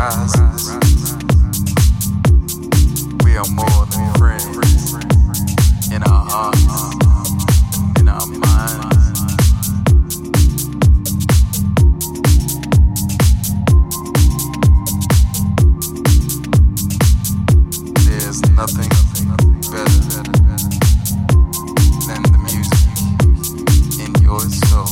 rises. We are more than friends. In our hearts, in our minds. There's nothing better than the music in your soul.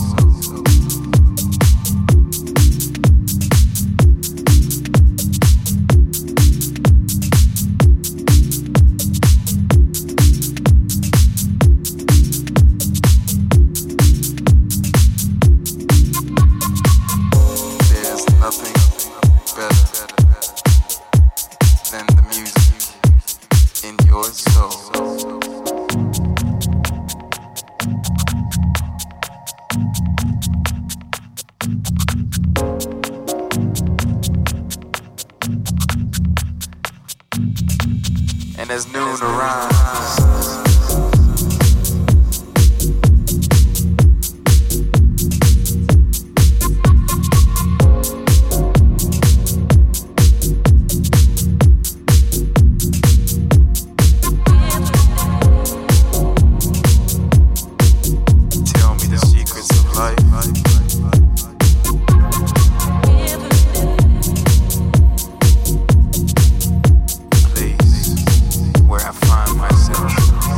Please, where I find myself.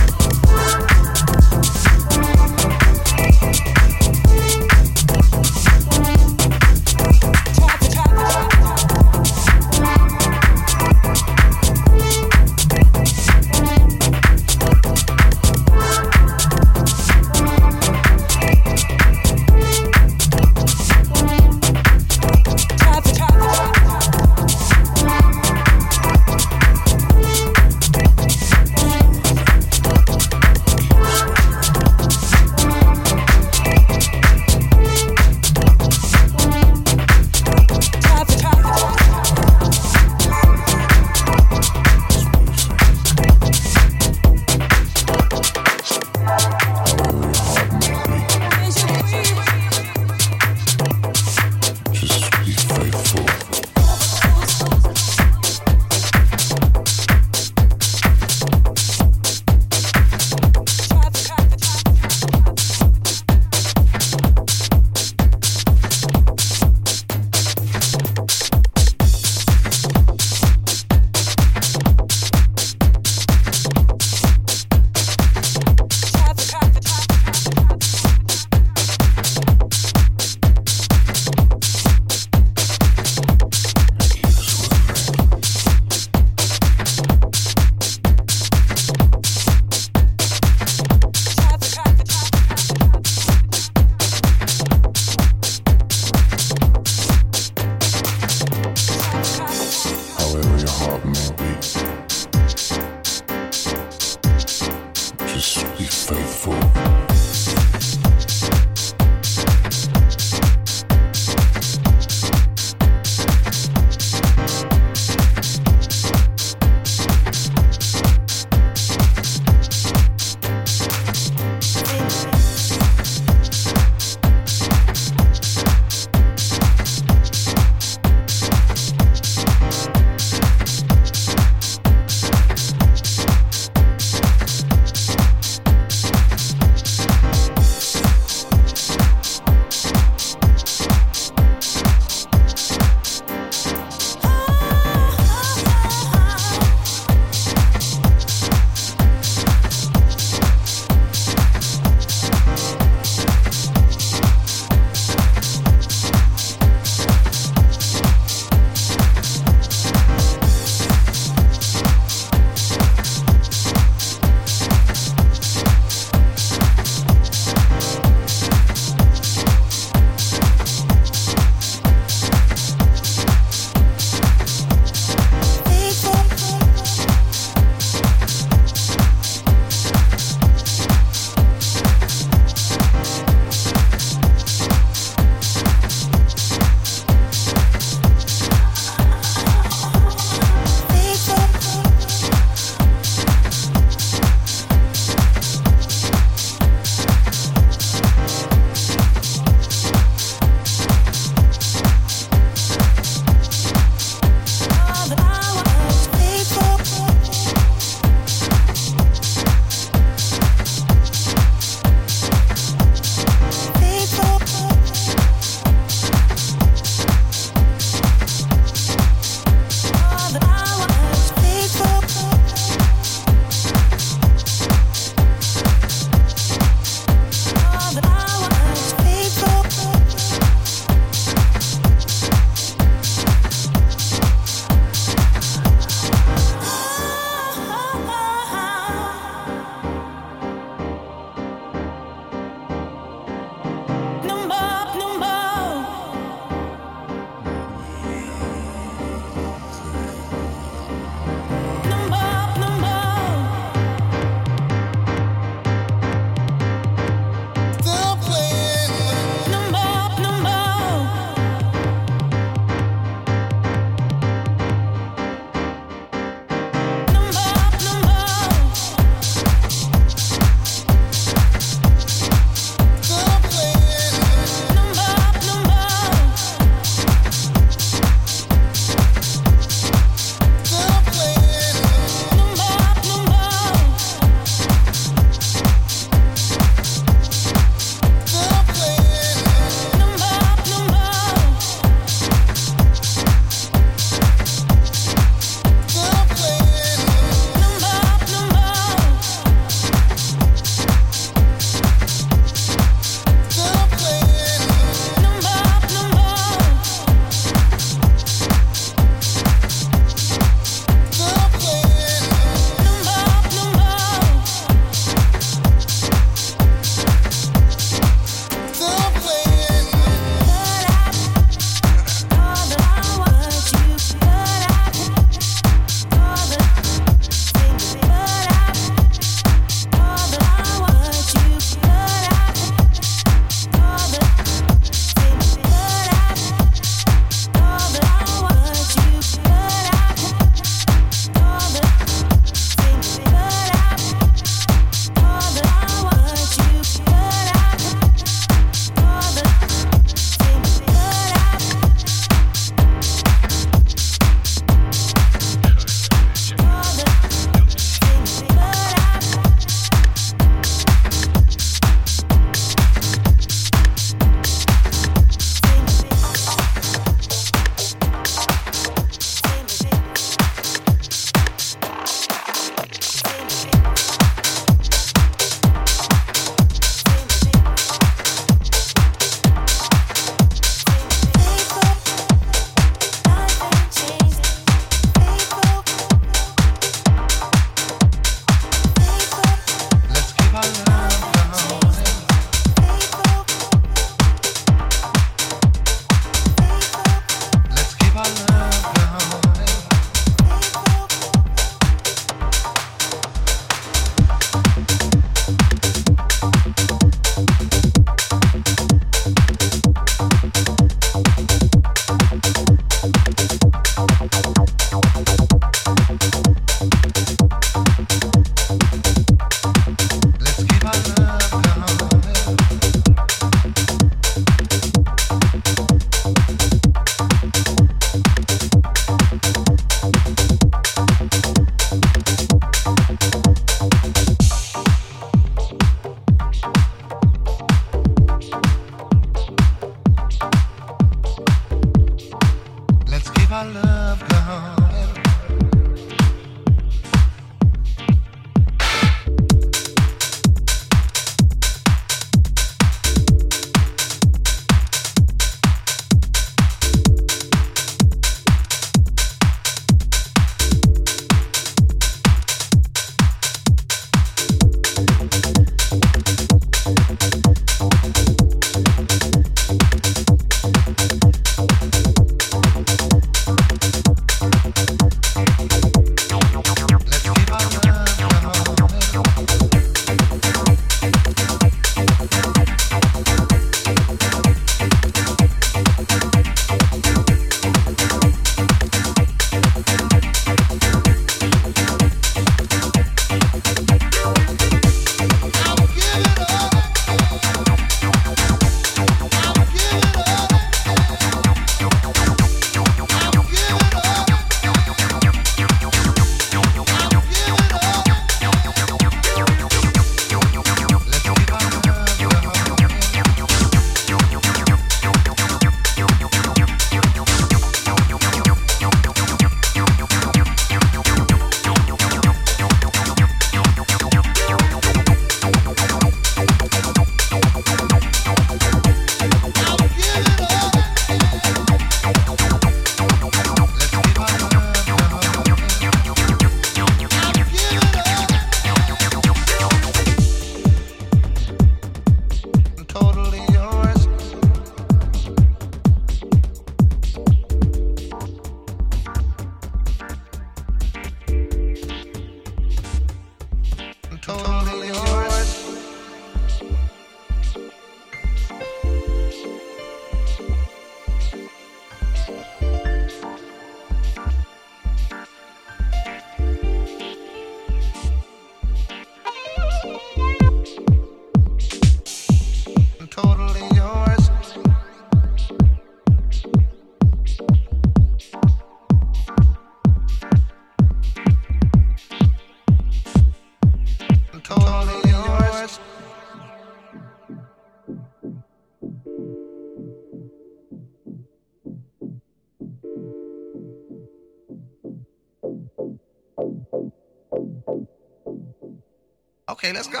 Okay, let's go.